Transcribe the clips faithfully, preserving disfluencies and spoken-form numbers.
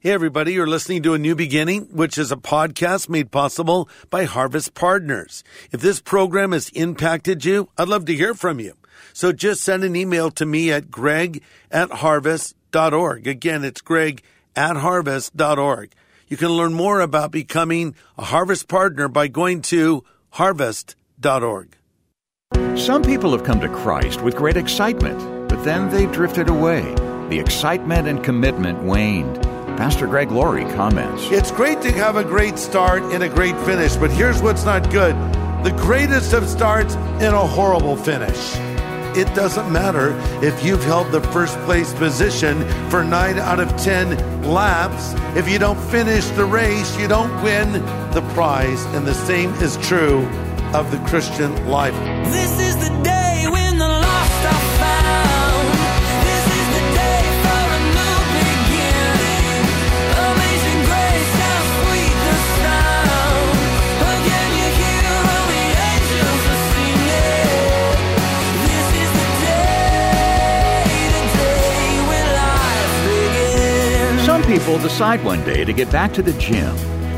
Hey everybody, you're listening to A New Beginning, which is a podcast made possible by Harvest Partners. If this program has impacted you, I'd love to hear from you. So just send an email to me at greg at harvest dot org. Again, it's greg at harvest dot org. You can learn more about becoming a Harvest Partner by going to harvest dot org. Some people have come to Christ with great excitement, but then they drifted away. The excitement and commitment waned. Pastor Greg Laurie comments. It's great to have a great start and a great finish, but here's what's not good. The greatest of starts and a horrible finish. It doesn't matter if you've held the first place position for nine out of ten laps. If you don't finish the race, you don't win the prize. And the same is true of the Christian life. This is the day. People decide one day to get back to the gym.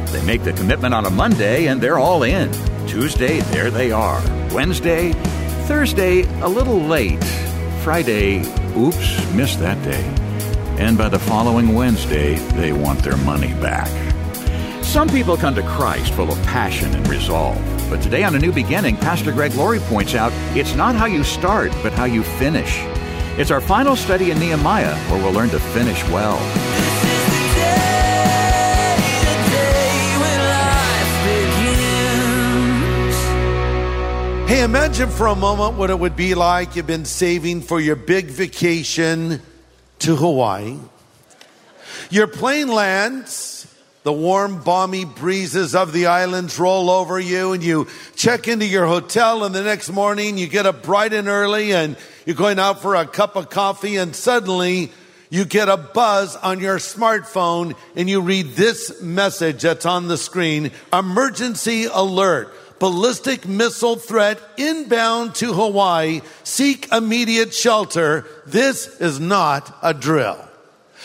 They make the commitment on a Monday and they're all in. Tuesday, there they are. Wednesday, Thursday, a little late. Friday, oops, missed that day. And by the following Wednesday, they want their money back. Some people come to Christ full of passion and resolve. But today on A New Beginning, Pastor Greg Laurie points out it's not how you start, but how you finish. It's our final study in Nehemiah, where we'll learn to finish well. Hey, imagine for a moment what it would be like. You've been saving for your big vacation to Hawaii. Your plane lands, the warm, balmy breezes of the islands roll over you, and you check into your hotel, and the next morning you get up bright and early, and you're going out for a cup of coffee, and suddenly you get a buzz on your smartphone, and you read this message that's on the screen: emergency alert. Ballistic missile threat inbound to Hawaii. Seek immediate shelter. This is not a drill.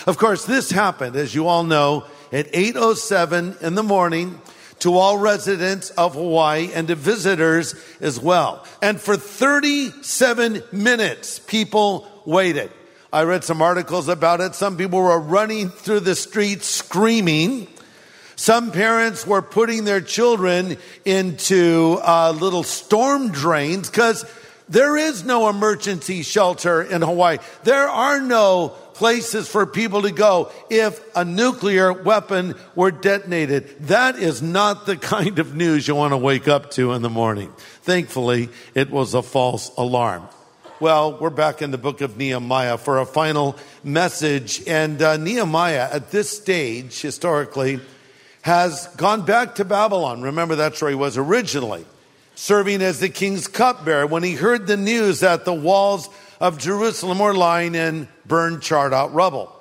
Of course, this happened, as you all know, at eight oh seven in the morning to all residents of Hawaii and to visitors as well. And for thirty-seven minutes, people waited. I read some articles about it. Some people were running through the streets screaming. Some parents were putting their children into uh, little storm drains because there is no emergency shelter in Hawaii. There are no places for people to go if a nuclear weapon were detonated. That is not the kind of news you want to wake up to in the morning. Thankfully, it was a false alarm. Well, we're back in the book of Nehemiah for a final message. And uh, Nehemiah, at this stage, historically, has gone back to Babylon. Remember, that's where he was originally, serving as the king's cupbearer when he heard the news that the walls of Jerusalem were lying in burned, charred out rubble.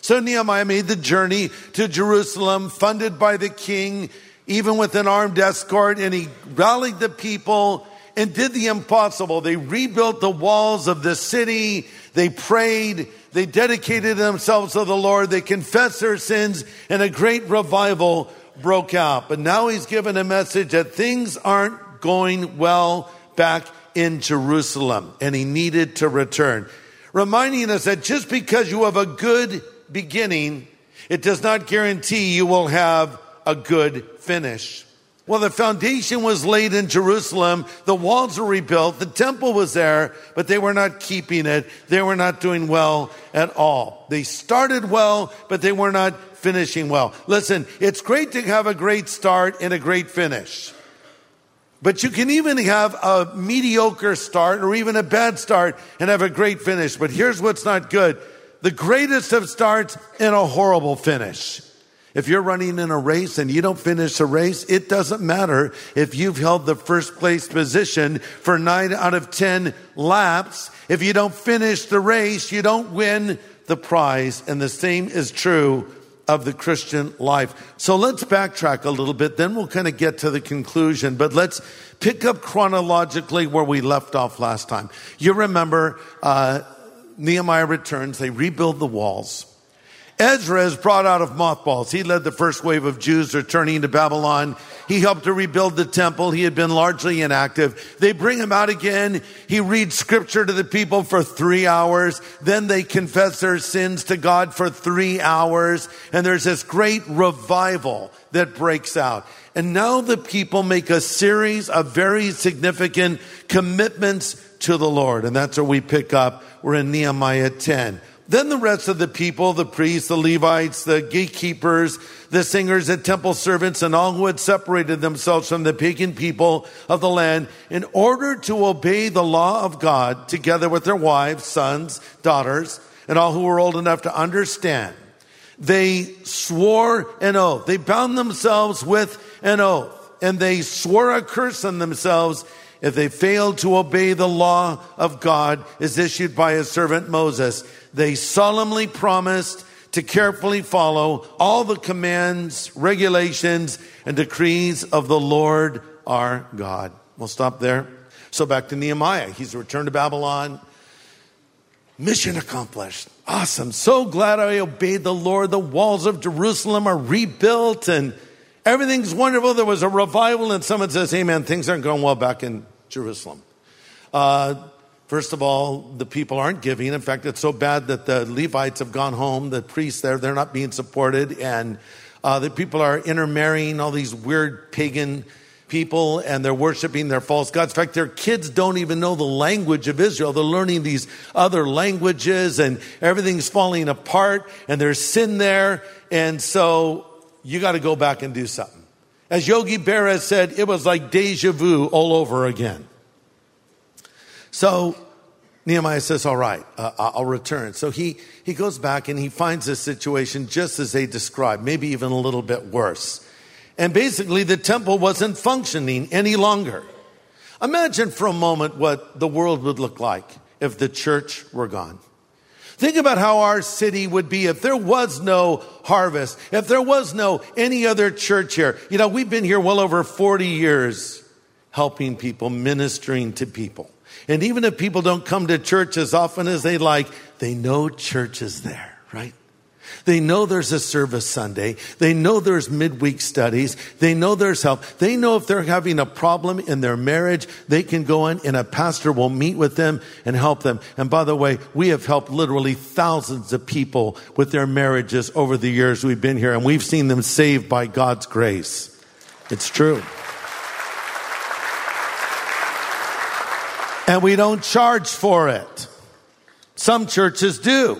So Nehemiah made the journey to Jerusalem, funded by the king, even with an armed escort, and he rallied the people and did the impossible. They rebuilt the walls of the city. They prayed. They dedicated themselves to the Lord. They confessed their sins, and a great revival broke out. But now he's given a message that things aren't going well back in Jerusalem, and he needed to return, reminding us that just because you have a good beginning, it does not guarantee you will have a good finish. Well, the foundation was laid in Jerusalem. The walls were rebuilt. The temple was there, but they were not keeping it. They were not doing well at all. They started well, but they were not finishing well. Listen, it's great to have a great start and a great finish, but you can even have a mediocre start or even a bad start and have a great finish. But here's what's not good. The greatest of starts and a horrible finish. If you're running in a race and you don't finish the race, it doesn't matter if you've held the first place position for nine out of ten laps. If you don't finish the race, you don't win the prize. And the same is true of the Christian life. So let's backtrack a little bit. Then we'll kind of get to the conclusion. But let's pick up chronologically where we left off last time. You remember, uh, Nehemiah returns. They rebuild the walls. Ezra is brought out of mothballs. He led the first wave of Jews returning to Babylon. He helped to rebuild the temple. He had been largely inactive. They bring him out again. He reads scripture to the people for three hours. Then they confess their sins to God for three hours. And there's this great revival that breaks out. And now the people make a series of very significant commitments to the Lord. And that's where we pick up. We're in Nehemiah ten. Then the rest of the people, the priests, the Levites, the gatekeepers, the singers, the temple servants, and all who had separated themselves from the pagan people of the land in order to obey the law of God, together with their wives, sons, daughters, and all who were old enough to understand, they swore an oath. They bound themselves with an oath, and they swore a curse on themselves if they failed to obey the law of God as issued by his servant Moses. They solemnly promised to carefully follow all the commands, regulations, and decrees of the Lord our God. We'll stop there. So back to Nehemiah. He's returned to Babylon. Mission accomplished. Awesome. So glad I obeyed the Lord. The walls of Jerusalem are rebuilt and everything's wonderful. There was a revival and someone says, hey man, things aren't going well back in Jerusalem. Uh, First of all, the people aren't giving. In fact, it's so bad that the Levites have gone home. The priests there, they're not being supported. And uh, the people are intermarrying all these weird pagan people, and they're worshiping their false gods. In fact, their kids don't even know the language of Israel. They're learning these other languages, and everything's falling apart, and there's sin there. And so you got to go back and do something. As Yogi Berra said, it was like deja vu all over again. So Nehemiah says, all right, uh, I'll return. So he, he goes back and he finds this situation just as they described, maybe even a little bit worse. And basically the temple wasn't functioning any longer. Imagine for a moment what the world would look like if the church were gone. Think about how our city would be if there was no Harvest, if there was no any other church here. You know, we've been here well over forty years helping people, ministering to people. And even if people don't come to church as often as they like, they know church is there, right? They know there's a service Sunday. They know there's midweek studies. They know there's help. They know if they're having a problem in their marriage, they can go in and a pastor will meet with them and help them. And by the way, we have helped literally thousands of people with their marriages over the years we've been here, and we've seen them saved by God's grace. It's true. And we don't charge for it. Some churches do.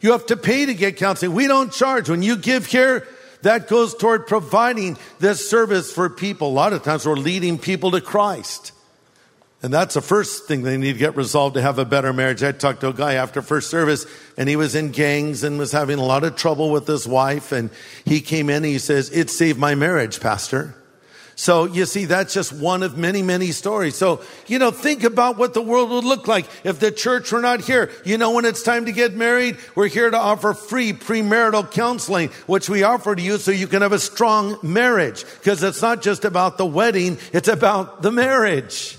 You have to pay to get counseling. We don't charge. When you give here, that goes toward providing this service for people. A lot of times we're leading people to Christ. And that's the first thing they need to get resolved to have a better marriage. I talked to a guy after first service, and he was in gangs and was having a lot of trouble with his wife. And he came in and he says, it saved my marriage, Pastor. So you see, that's just one of many, many stories. So, you know, think about what the world would look like if the church were not here. You know, when it's time to get married, we're here to offer free premarital counseling, which we offer to you so you can have a strong marriage. Because it's not just about the wedding, it's about the marriage.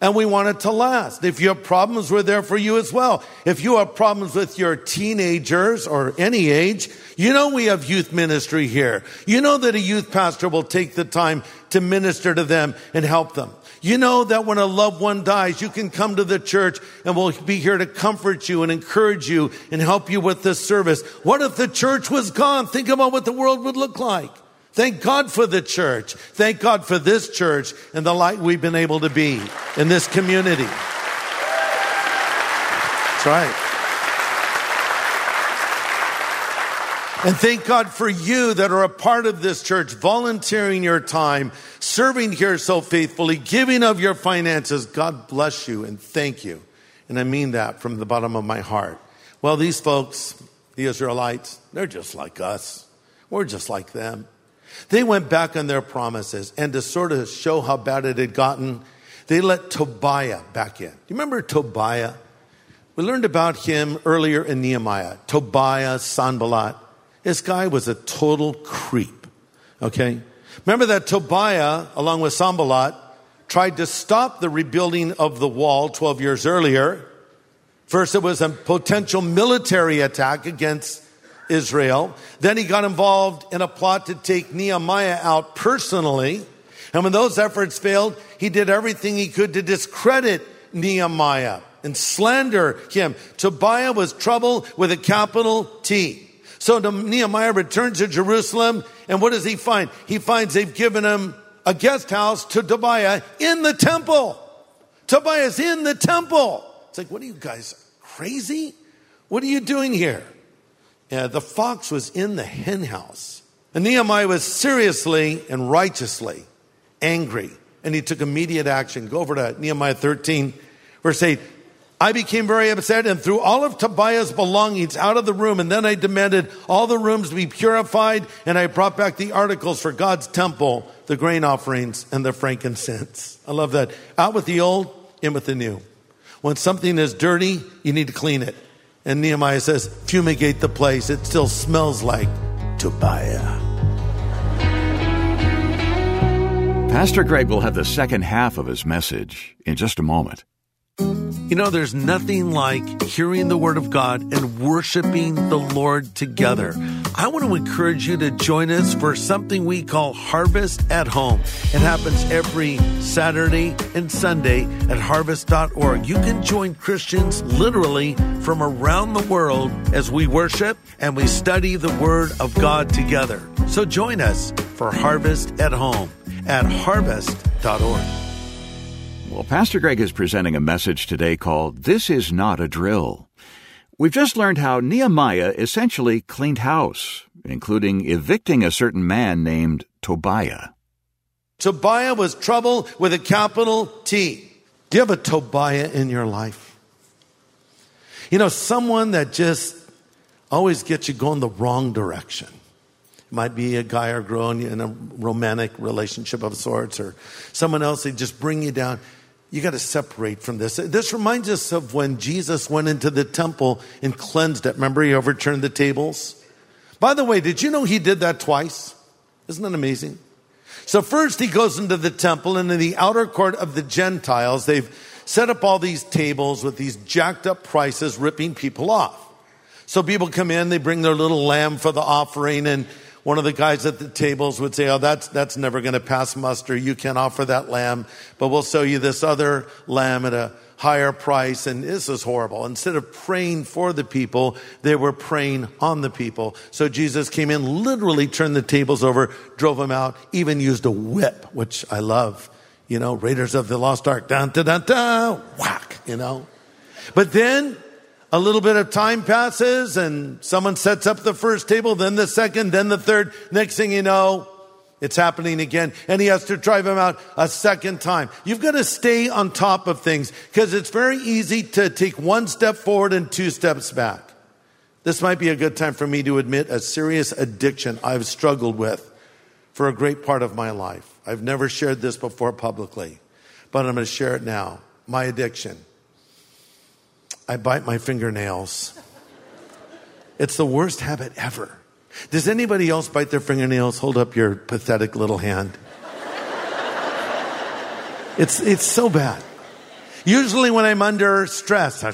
And we want it to last. If you have problems, we're there for you as well. If you have problems with your teenagers or any age, you know we have youth ministry here. You know that a youth pastor will take the time to minister to them and help them. You know that when a loved one dies, you can come to the church and we'll be here to comfort you and encourage you and help you with this service. What if the church was gone? Think about what the world would look like. Thank God for the church. Thank God for this church and the light we've been able to be in this community. That's right. And thank God for you that are a part of this church, volunteering your time, serving here so faithfully, giving of your finances. God bless you and thank you. And I mean that from the bottom of my heart. Well, these folks, the Israelites, they're just like us. We're just like them. They went back on their promises, and to sort of show how bad it had gotten, they let Tobiah back in. You remember Tobiah? We learned about him earlier in Nehemiah. Tobiah, Sanballat. This guy was a total creep, okay? Remember that Tobiah, along with Sanballat, tried to stop the rebuilding of the wall twelve years earlier. First, it was a potential military attack against Israel. Then he got involved in a plot to take Nehemiah out personally. And when those efforts failed, he did everything he could to discredit Nehemiah and slander him. Tobiah was trouble with a capital T. So Nehemiah returns to Jerusalem, and what does he find? He finds they've given him a guest house to Tobiah in the temple. Tobiah's in the temple. It's like, what are you guys, crazy? What are you doing here? Yeah, the fox was in the hen house. And Nehemiah was seriously and righteously angry, and he took immediate action. Go over to Nehemiah thirteen, verse eight. I became very upset and threw all of Tobiah's belongings out of the room, and then I demanded all the rooms to be purified, and I brought back the articles for God's temple, the grain offerings, and the frankincense. I love that. Out with the old, in with the new. When something is dirty, you need to clean it. And Nehemiah says, fumigate the place. It still smells like Tobiah. Pastor Greg will have the second half of his message in just a moment. You know, there's nothing like hearing the Word of God and worshiping the Lord together. I want to encourage you to join us for something we call Harvest at Home. It happens every Saturday and Sunday at harvest dot org. You can join Christians literally from around the world as we worship and we study the Word of God together. So join us for Harvest at Home at harvest dot org. Well, Pastor Greg is presenting a message today called This Is Not a Drill. We've just learned how Nehemiah essentially cleaned house, including evicting a certain man named Tobiah. Tobiah was trouble with a capital T. Do you have a Tobiah in your life? You know, someone that just always gets you going the wrong direction. Might be a guy or girl in a romantic relationship of sorts, or someone else, they just bring you down. You got to separate from this. This reminds us of when Jesus went into the temple and cleansed it. Remember, he overturned the tables. By the way, did you know he did that twice? Isn't that amazing? So first he goes into the temple, and in the outer court of the Gentiles, they've set up all these tables with these jacked up prices, ripping people off. So people come in, they bring their little lamb for the offering, and one of the guys at the tables would say, oh, that's that's never going to pass muster. You can't offer that lamb, but we'll sell you this other lamb at a higher price. And this is horrible. Instead of praying for the people, they were preying on the people. So Jesus came in, literally turned the tables over, drove them out, even used a whip, which I love. You know, Raiders of the Lost Ark, dun, dun, dun, dun, whack, you know. But then a little bit of time passes, and someone sets up the first table, then the second, then the third. Next thing you know, it's happening again, and he has to drive him out a second time. You've got to stay on top of things, because it's very easy to take one step forward and two steps back. This might be a good time for me to admit a serious addiction I've struggled with for a great part of my life. I've never shared this before publicly, but I'm going to share it now. My addiction. I bite my fingernails. It's the worst habit ever. Does anybody else bite their fingernails? Hold up your pathetic little hand. It's it's so bad. Usually when I'm under stress, I,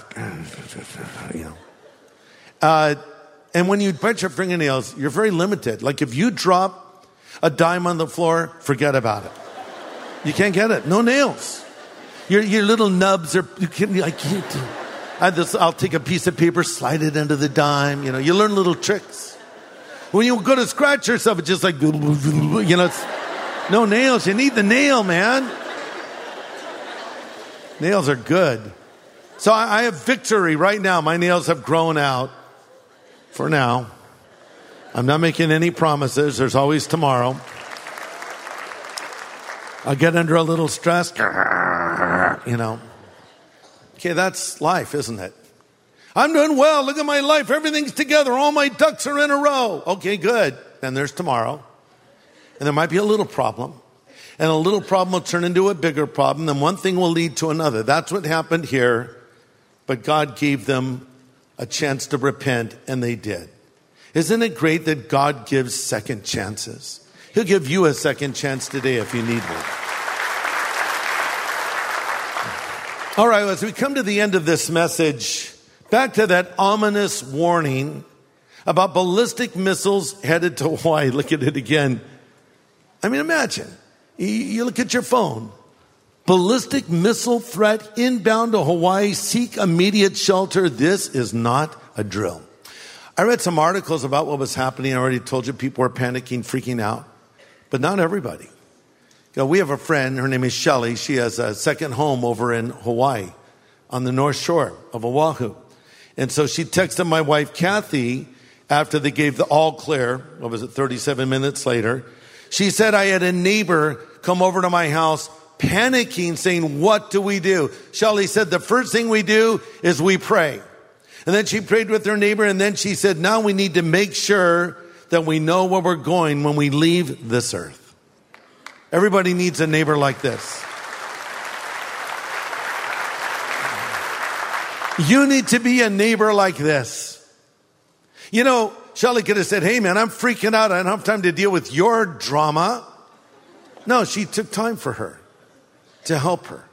you know. Uh, and when you bite your fingernails, you're very limited. Like if you drop a dime on the floor, forget about it. You can't get it. No nails. Your your little nubs are. You can't. I can't. Do. I just, I'll take a piece of paper, slide it into the dime. You know, you learn little tricks. When you go to scratch yourself, it's just like, you know, it's no nails. You need the nail, man. Nails are good. So I, I have victory right now. My nails have grown out for now. I'm not making any promises. There's always tomorrow. I'll get under a little stress, you know. Okay, that's life, isn't it? I'm doing well. Look at my life. Everything's together. All my ducks are in a row. Okay, good. Then there's tomorrow. And there might be a little problem. And a little problem will turn into a bigger problem. Then one thing will lead to another. That's what happened here. But God gave them a chance to repent, and they did. Isn't it great that God gives second chances? He'll give you a second chance today if you need one. All right, as we come to the end of this message, back to that ominous warning about ballistic missiles headed to Hawaii. Look at it again. I mean, imagine. You look at your phone. Ballistic missile threat inbound to Hawaii. Seek immediate shelter. This is not a drill. I read some articles about what was happening. I already told you people were panicking, freaking out. But not everybody. You know, we have a friend, her name is Shelley. She has a second home over in Hawaii on the north shore of Oahu. And so she texted my wife, Kathy, after they gave the all clear, what was it, thirty-seven minutes later. She said, I had a neighbor come over to my house panicking, saying, what do we do? Shelley said, the first thing we do is we pray. And then she prayed with her neighbor, and then she said, now we need to make sure that we know where we're going when we leave this earth. Everybody needs a neighbor like this. You need to be a neighbor like this. You know, Shelley could have said, hey man, I'm freaking out. I don't have time to deal with your drama. No, she took time for her to help her.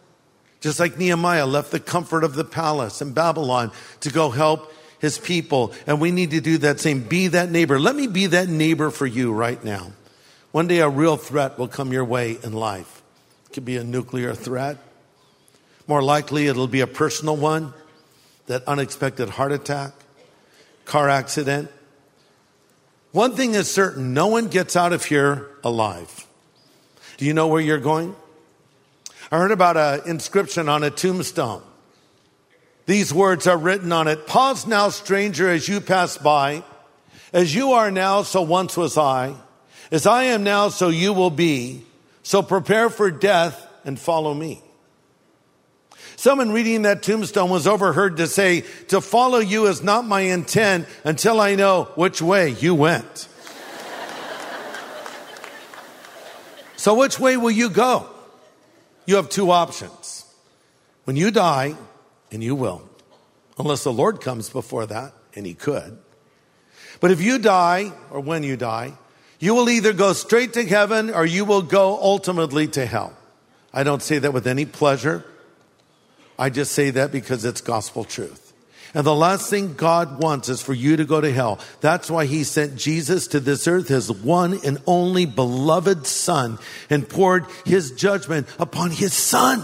Just like Nehemiah left the comfort of the palace in Babylon to go help his people. And we need to do that same. Be that neighbor. Let me be that neighbor for you right now. One day a real threat will come your way in life. It could be a nuclear threat. More likely it'll be a personal one. That unexpected heart attack, car accident. One thing is certain, no one gets out of here alive. Do you know where you're going? I heard about an inscription on a tombstone. These words are written on it. Pause now, stranger, as you pass by. As you are now, so once was I. As I am now, so you will be. So prepare for death and follow me. Someone reading that tombstone was overheard to say, to follow you is not my intent until I know which way you went. So which way will you go? You have two options. When you die, and you will, unless the Lord comes before that, and he could. But if you die, or when you die, you will either go straight to heaven or you will go ultimately to hell. I don't say that with any pleasure. I just say that because it's gospel truth. And the last thing God wants is for you to go to hell. That's why he sent Jesus to this earth, his one and only beloved son, and poured his judgment upon his son.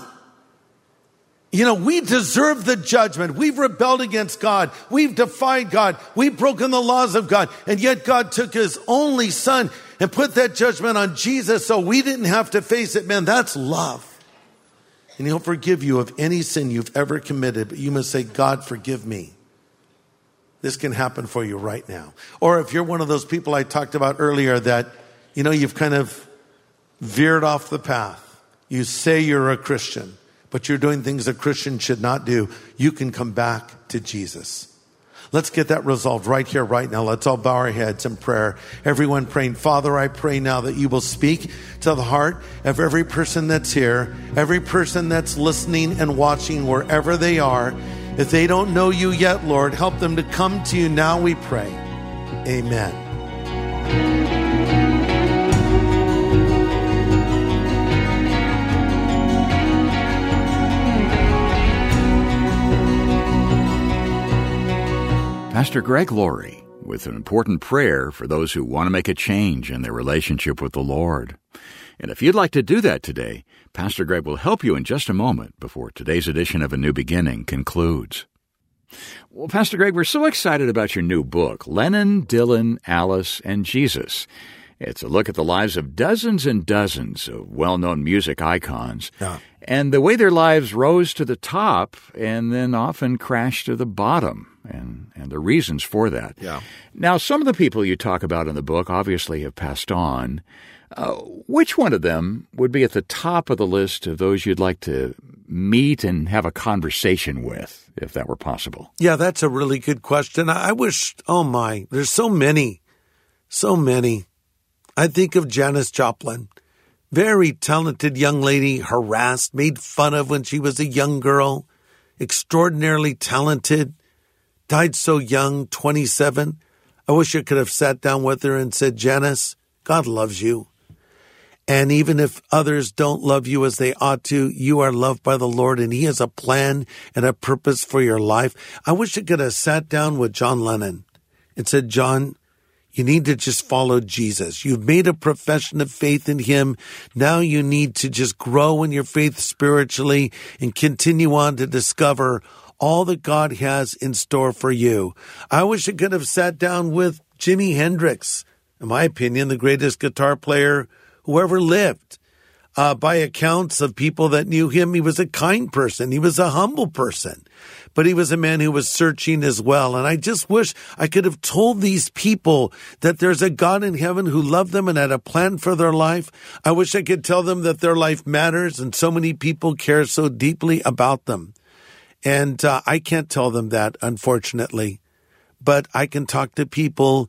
You know, we deserve the judgment. We've rebelled against God. We've defied God. We've broken the laws of God. And yet God took his only son and put that judgment on Jesus so we didn't have to face it. Man, that's love. And he'll forgive you of any sin you've ever committed. But you must say, God, forgive me. This can happen for you right now. Or if you're one of those people I talked about earlier that, you know, you've kind of veered off the path. You say you're a Christian, but you're doing things a Christian should not do. You can come back to Jesus. Let's get that resolved right here, right now. Let's all bow our heads in prayer. Everyone praying, Father, I pray now that you will speak to the heart of every person that's here, every person that's listening and watching wherever they are. If they don't know you yet, Lord, help them to come to you now, we pray. Amen. Pastor Greg Laurie with an important prayer for those who want to make a change in their relationship with the Lord. And if you'd like to do that today, Pastor Greg will help you in just a moment before today's edition of A New Beginning concludes. Well, Pastor Greg, we're so excited about your new book, Lennon, Dylan, Alice, and Jesus. It's a look at the lives of dozens and dozens of well-known music icons. Yeah. And the way their lives rose to the top and then often crashed to the bottom, and, and the reasons for that. Yeah. Now, some of the people you talk about in the book obviously have passed on. Uh, which one of them would be at the top of the list of those you'd like to meet and have a conversation with, if that were possible? Yeah, that's a really good question. I wish, oh my, there's so many, so many. I think of Janis Joplin. Very talented young lady, harassed, made fun of when she was a young girl, extraordinarily talented, died so young, twenty-seven. I wish I could have sat down with her and said, Janice, God loves you. And even if others don't love you as they ought to, you are loved by the Lord, and he has a plan and a purpose for your life. I wish I could have sat down with John Lennon and said, John, you need to just follow Jesus. You've made a profession of faith in him. Now you need to just grow in your faith spiritually and continue on to discover all that God has in store for you. I wish I could have sat down with Jimi Hendrix, in my opinion, the greatest guitar player who ever lived. Uh, by accounts of people that knew him, he was a kind person. He was a humble person, but he was a man who was searching as well. And I just wish I could have told these people that there's a God in heaven who loved them and had a plan for their life. I wish I could tell them that their life matters and so many people care so deeply about them. And uh, I can't tell them that, unfortunately, but I can talk to people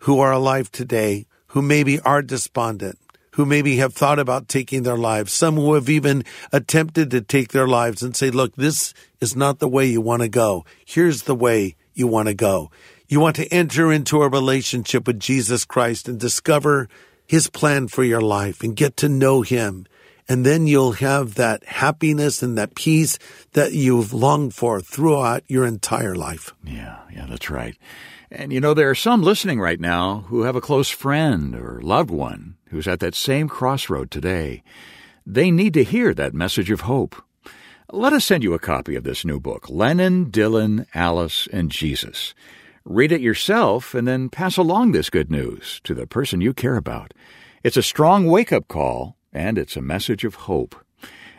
who are alive today, who maybe are despondent, who maybe have thought about taking their lives, some who have even attempted to take their lives, and say, look, this is not the way you want to go. Here's the way you want to go. You want to enter into a relationship with Jesus Christ and discover his plan for your life and get to know him. And then you'll have that happiness and that peace that you've longed for throughout your entire life. Yeah, yeah, that's right. And, you know, there are some listening right now who have a close friend or loved one who's at that same crossroad today. They need to hear that message of hope. Let us send you a copy of this new book, Lennon, Dylan, Alice, and Jesus. Read it yourself and then pass along this good news to the person you care about. It's a strong wake-up call, and it's a message of hope.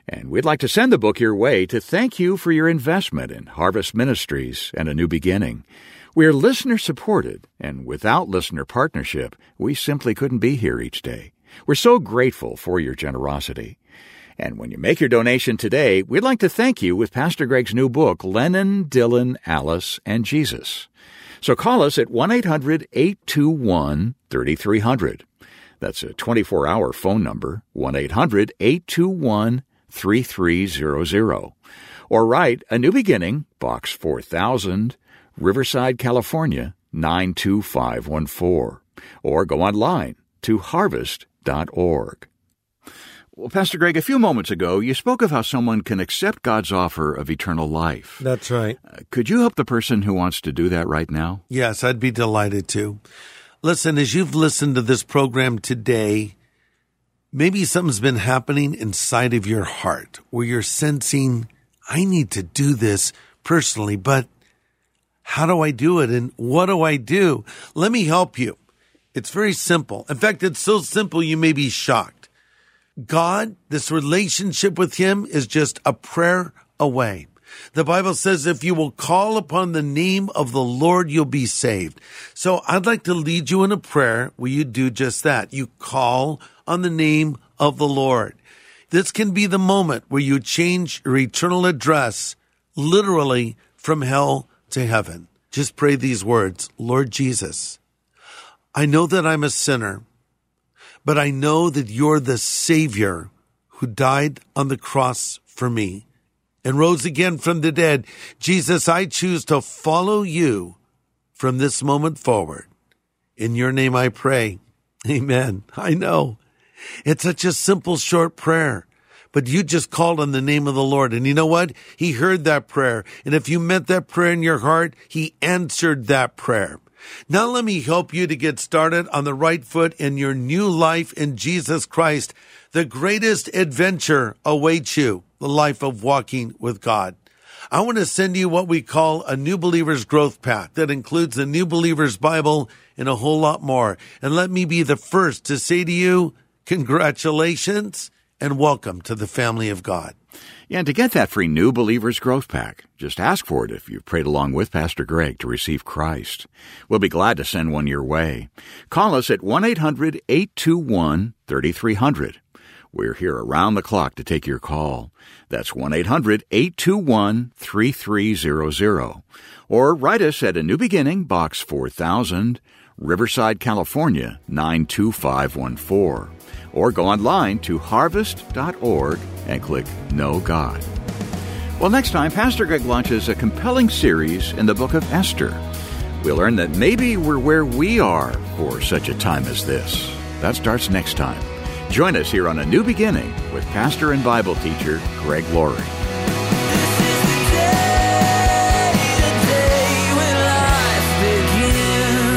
And we'd like to send the book your way to thank you for your investment in Harvest Ministries and A New Beginning. We are listener-supported, and without listener partnership, we simply couldn't be here each day. We're so grateful for your generosity. And when you make your donation today, we'd like to thank you with Pastor Greg's new book, Lennon, Dylan, Alice, and Jesus. So call us at one eight hundred, eight two one, three three zero zero. That's a twenty-four hour phone number, one eight hundred, eight two one, three three zero zero. Or write A New Beginning, Box four thousand, Riverside, California, nine two five one four, or go online to harvest dot org. Well, Pastor Greg, a few moments ago, you spoke of how someone can accept God's offer of eternal life. That's right. Uh, could you help the person who wants to do that right now? Yes, I'd be delighted to. Listen, as you've listened to this program today, maybe something's been happening inside of your heart where you're sensing, I need to do this personally, but how do I do it? And what do I do? Let me help you. It's very simple. In fact, it's so simple you may be shocked. God, this relationship with him is just a prayer away. The Bible says if you will call upon the name of the Lord, you'll be saved. So I'd like to lead you in a prayer where you do just that. You call on the name of the Lord. This can be the moment where you change your eternal address literally from hell to heaven. Just pray these words, Lord Jesus, I know that I'm a sinner, but I know that you're the Savior who died on the cross for me and rose again from the dead. Jesus, I choose to follow you from this moment forward. In your name I pray. Amen. I know. It's such a simple, short prayer. But you just called on the name of the Lord. And you know what? He heard that prayer. And if you meant that prayer in your heart, he answered that prayer. Now let me help you to get started on the right foot in your new life in Jesus Christ. The greatest adventure awaits you, the life of walking with God. I want to send you what we call a New Believer's Growth Path that includes the New Believer's Bible and a whole lot more. And let me be the first to say to you, congratulations. And welcome to the family of God. Yeah, and to get that free New Believer's Growth Pack, just ask for it if you've prayed along with Pastor Greg to receive Christ. We'll be glad to send one your way. Call us at one eight hundred, eight two one, three three zero zero. We're here around the clock to take your call. That's one eight hundred, eight two one, three three zero zero. Or write us at A New Beginning, Box four thousand, Riverside, California, nine two five one four. Or go online to harvest dot org and click Know God. Well, next time, Pastor Greg launches a compelling series in the book of Esther. We'll learn that maybe we're where we are for such a time as this. That starts next time. Join us here on A New Beginning with pastor and Bible teacher Greg Laurie. This is the day, the day when life begins.